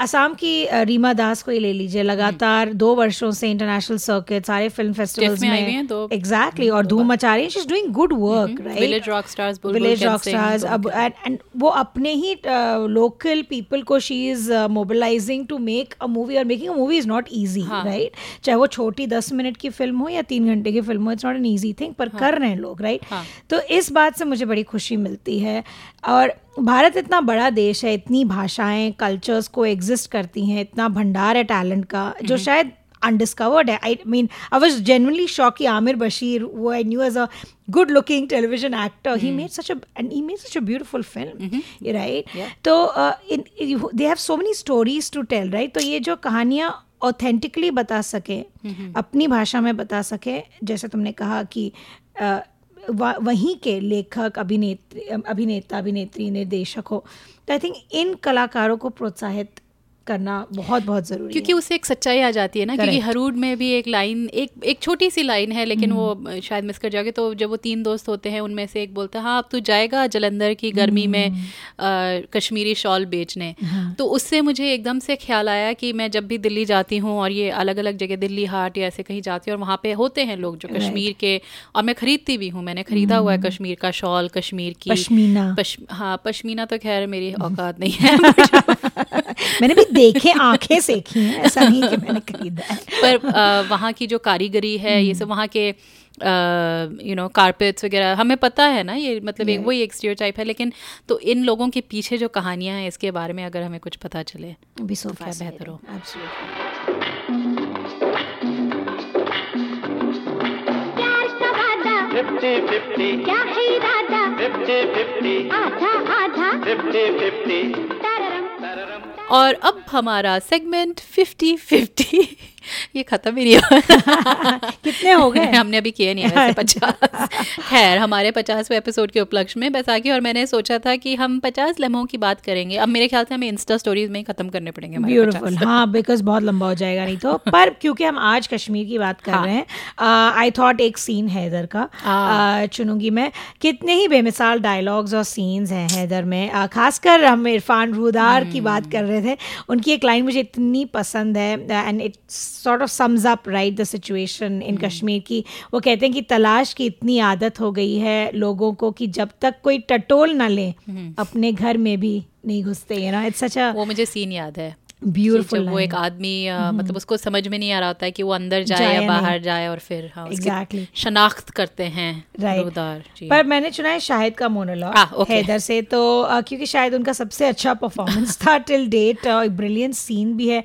असम की रीमा दास को ही ले लीजिए। लगातार 2 वर्षों से इंटरनेशनल सर्किट सारे फिल्म फेस्टिवल्स में एग्जैक्टली और धूम मचा रही है। She is doing good work. Right village rock stars अब एंड वो अपने ही लोकल पीपल को she is mobilising to make a movie और making a movie is not easy. Right चाहे वो छोटी 10 मिनट की फिल्म हो या 3 घंटे की फिल्म हो it's not an easy thing पर कर रहे हैं लोग। राइट तो इस बात से मुझे बड़ी खुशी मिलती है। और भारत इतना बड़ा देश है इतनी भाषाएं कल्चर्स को एग्जिस्ट करती हैं इतना भंडार है टैलेंट का जो शायद अनडिस्कवर्ड है। I mean I was genuinely shock कि आमिर बशीर वो I knew as a good looking television actor he made such a beautiful film. Right तो they have so many stories to tell. Right तो ये जो कहानियाँ ऑथेंटिकली बता सकें अपनी भाषा में बता सकें जैसे तुमने कहा कि वहीं के लेखक, अभिनेता अभिनेत्री, निर्देशक हो, तो आई थिंक इन कलाकारों को प्रोत्साहित करना बहुत बहुत ज़रूरी है, क्योंकि उससे एक सच्चाई आ जाती है ना। क्योंकि हरूड में भी एक लाइन, एक छोटी सी लाइन है, लेकिन वो शायद मिस कर जाओगे। तो जब वो तीन दोस्त होते हैं, उनमें से एक बोलता है, हाँ अब तू जाएगा जलंधर की गर्मी में कश्मीरी शॉल बेचने। तो उससे मुझे एकदम से ख्याल आया कि मैं जब भी दिल्ली जाती हूँ और ये अलग अलग जगह दिल्ली हाट या ऐसे कहीं जाती हूँ और वहाँ पे होते हैं लोग जो कश्मीर के, और मैं खरीदती भी हूँ, मैंने खरीदा हुआ है कश्मीर का शॉल, कश्मीर की पश्मीना। हाँ पश्मीना तो खैर मेरी औकात नहीं है, मैंने भी देखे, आंखें सेखी हैं, ऐसा नहीं कि मैंने खरीदा है। पर वहाँ की जो कारीगरी है, ये सब, वहाँ के कारपेट्स वगैरह हमें पता है ना, ये मतलब एक वही स्टीरियोटाइप है, लेकिन तो इन लोगों के पीछे जो कहानियाँ हैं इसके बारे में अगर हमें कुछ पता चले तो क्या बेहतर हो। और अब हमारा सेगमेंट 50-50 ये ख़त्म ही नहीं हुआ कितने हो गए हमने अभी किए नहीं है 50। खैर, हमारे 50वें एपिसोड के उपलक्ष्य में बैसाखी और मैंने सोचा था कि हम 50 लम्हों की बात करेंगे। अब मेरे ख्याल से हमें इंस्टा स्टोरीज में ही ख़त्म करने पड़ेंगे। ब्यूटीफुल, हाँ, बिकॉज बहुत लंबा हो जाएगा नहीं तो। पर क्योंकि हम आज कश्मीर की बात कर रहे हैं, आई थॉट एक सीन हैदर का चुनूंगी मैं। कितने ही बेमिसाल डायलॉग्स और सीन्स हैं हैदर में, खासकर हम इरफान रुदार की बात कर रहे थे, उनकी एक लाइन मुझे इतनी पसंद है, and it's sort of sums up right the situation in Kashmir की। वो कहते हैं कि तलाश की इतनी आदत हो गई है लोगों को कि जब तक कोई टटोल ना ले अपने घर में भी नहीं घुसते, you know? It's such a... वो मुझे सीन याद है, ब्यूटीफुल। वो एक आदमी मतलब उसको समझ में नहीं आ रहा होता है कि वो अंदर जाए या बाहर जाए, और फिर हाँ exactly. शनाख्त करते हैं right. पर मैंने चुना है शाहिद का मोनोलॉग हैदर से, तो क्योंकि शायद उनका सबसे अच्छा परफॉर्मेंस था टिल डेट। ब्रिलियंट सीन भी है,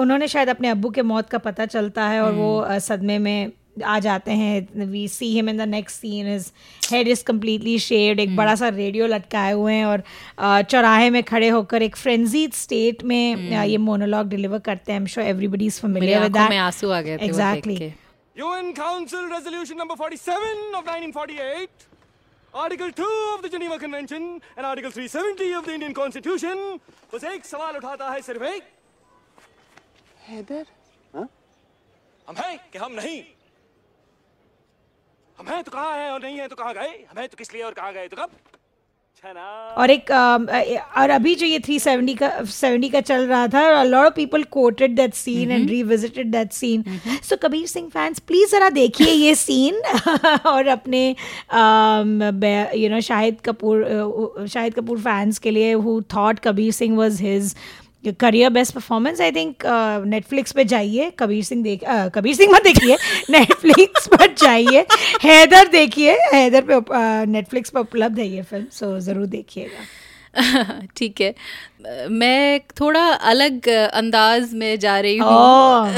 उन्होंने शायद अपने अब्बू के मौत का पता चलता है और वो सदमे में आ जाते हैं। We see him in the next scene, is head is completely shaved, एक बड़ा सा रेडियो लटकाए हुए हैं और चौराहे में खड़े होकर एक फ्रेंजीड स्टेट में ये मोनोलॉग डिलीवर करते हैं। I am sure everybody is familiar with that. आंसू आ गए थे exactly. UN council resolution number 47 of 1948, article 2 of the Geneva convention and article 370 of the Indian constitution बस एक सवाल उठाता है, सिर्फ एक, हैदर हम हैं कि हम नहीं, हमें तो कहाँ है और नहीं है तो कहाँ गए, हमें तो किस लिए और कहाँ गए तो कब। और एक और अभी जो ये 370 का चल रहा था, a lot of people quoted that scene and revisited that scene. So Kabir Singh fans please जरा देखिए ये सीन और अपने शाहिद कपूर फैंस के लिए who thought Kabir Singh was his career best performance, I think Netflix पर जाइए, कबीर सिंह मत देखिए, नेटफ्लिक्स पर जाइए, हैदर देखिए। हैदर पे नेटफ्लिक्स पर उपलब्ध है ये फिल्म, सो ज़रूर देखिएगा। ठीक है, मैं थोड़ा अलग अंदाज में जा रही हूँ,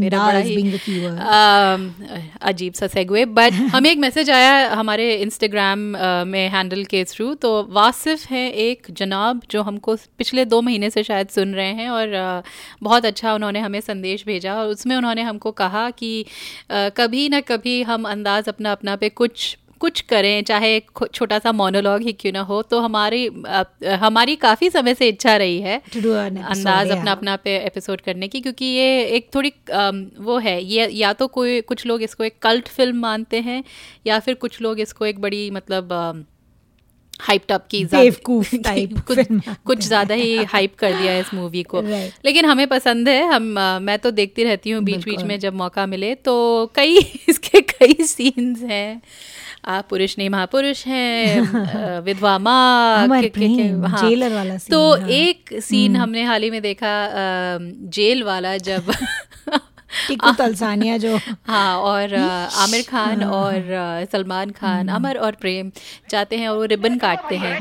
मेरा बड़ा ही अजीब सा सेगवे, बट हमें एक मैसेज आया हमारे इंस्टाग्राम में हैंडल के थ्रू। तो वासिफ हैं एक जनाब जो हमको पिछले 2 महीने से शायद सुन रहे हैं, और बहुत अच्छा उन्होंने हमें संदेश भेजा और उसमें उन्होंने हमको कहा कि कभी ना कभी हम अंदाज अपना अपना पे कुछ करें, चाहे छोटा सा मोनोलॉग ही क्यों ना हो। तो हमारी काफ़ी समय से इच्छा रही है अंदाज अपना अपना पे एपिसोड करने की, क्योंकि ये एक थोड़ी वो है, ये या तो कोई कुछ लोग इसको एक कल्ट फिल्म मानते हैं या फिर कुछ लोग इसको एक बड़ी मतलब हाइप्ड अप की बेवकूफ टाइप कुछ ज़्यादा ही हाइप कर दिया है इस मूवी को। लेकिन हमें पसंद है, मैं तो देखती रहती हूँ बीच बीच में जब मौका मिले। तो इसके कई सीन्स हैं, आप पुरुष नहीं महापुरुष हैं, विधवा माँ, जेलर वाला सीन, तो एक सीन हमने हाल ही में देखा जेल वाला, जब टिकू तलसानिया जो हाँ और आमिर खान और सलमान खान, अमर और प्रेम जाते हैं और वो रिबन काटते हैं।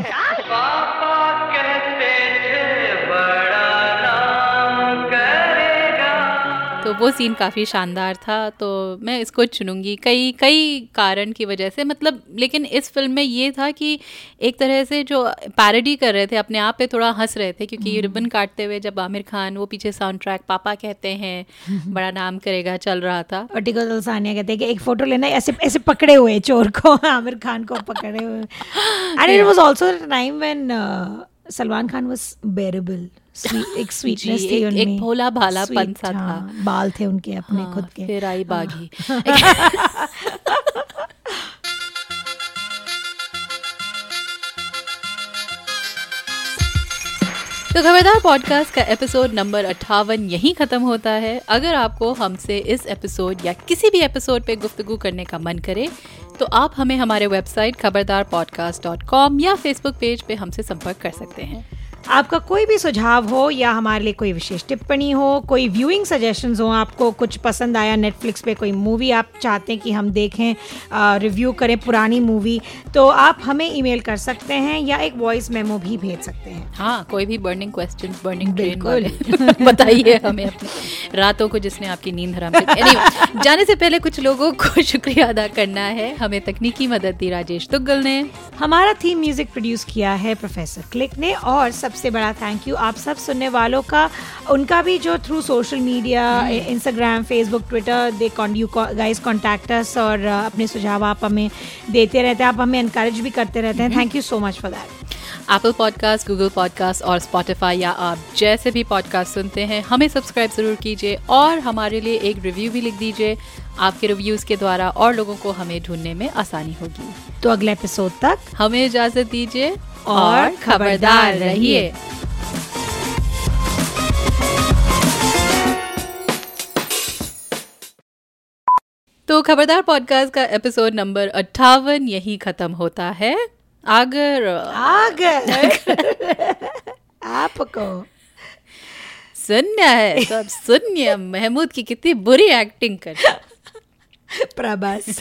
तो वो सीन काफ़ी शानदार था, तो मैं इसको चुनूंगी कई कारण की वजह से। मतलब लेकिन इस फिल्म में ये था कि एक तरह से जो पैरोडी कर रहे थे, अपने आप पे थोड़ा हंस रहे थे, क्योंकि रिबन काटते हुए जब आमिर खान वो पीछे साउंड ट्रैक पापा कहते हैं बड़ा नाम करेगा चल रहा था, और टिको दलसानिया कहते हैं कि एक फ़ोटो लेना, ऐसे ऐसे पकड़े हुए चोर को, आमिर खान को पकड़े हुए। And it was also the time when सलमान खान was bearable, एक स्वीटनेस थी उनमें, एक भोला भाला पन सा था, बाल थे उनके अपने खुद के, फिर आई बागी। तो खबरदार पॉडकास्ट का एपिसोड नंबर 58 यहीं ख़त्म होता है। अगर आपको हमसे इस एपिसोड या किसी भी एपिसोड पे गुफ्तगू करने का मन करे तो आप हमें हमारे वेबसाइट khabardarpodcast.com या फेसबुक पेज पे हमसे संपर्क कर सकते हैं। आपका कोई भी सुझाव हो या हमारे लिए कोई विशेष टिप्पणी हो, कोई व्यूइंग सजेशंस हो, आपको कुछ पसंद आया नेटफ्लिक्स पे, कोई मूवी आप चाहते हैं कि हम देखें, रिव्यू करें पुरानी मूवी, तो आप हमें ईमेल कर सकते हैं या एक वॉइस मेमो भी भेज सकते हैं। हाँ, कोई भी बर्निंग क्वेश्चन, बर्निंग ट्रेन वाले बताइए हमें अपनी रातों को जिसने आपकी नींद हराम की। एनीवे, जाने से पहले कुछ लोगों को शुक्रिया अदा करना है। हमें तकनीकी मदद दी राजेश तुगल ने, हमारा थीम म्यूजिक प्रोड्यूस किया है प्रोफेसर क्लिक ने, और सबसे बड़ा थैंक यू आप सब सुनने वालों का, उनका भी जो through social media, Instagram, Facebook, Twitter, they you guys contact us, और अपने सुझाव आप हमें देते रहते हैं, आप हमें एनकरेज भी करते रहते हैं। Thank you so much for that. Apple podcast, Google podcast और स्पॉटिफाई या आप जैसे भी पॉडकास्ट सुनते हैं, हमें सब्सक्राइब ज़रूर कीजिए और हमारे लिए एक रिव्यू भी लिख दीजिए। आपके रिव्यूज़ के द्वारा और लोगों को हमें ढूंढने में आसानी होगी। तो अगले एपिसोड तक हमें इजाज़त दीजिए और खबरदार रहिए। तो खबरदार पॉडकास्ट का एपिसोड नंबर 58 यहीं ख़त्म होता है। अगर आपको सुनना है तो आप सुनिए महमूद की कितनी बुरी एक्टिंग कर प्रभास।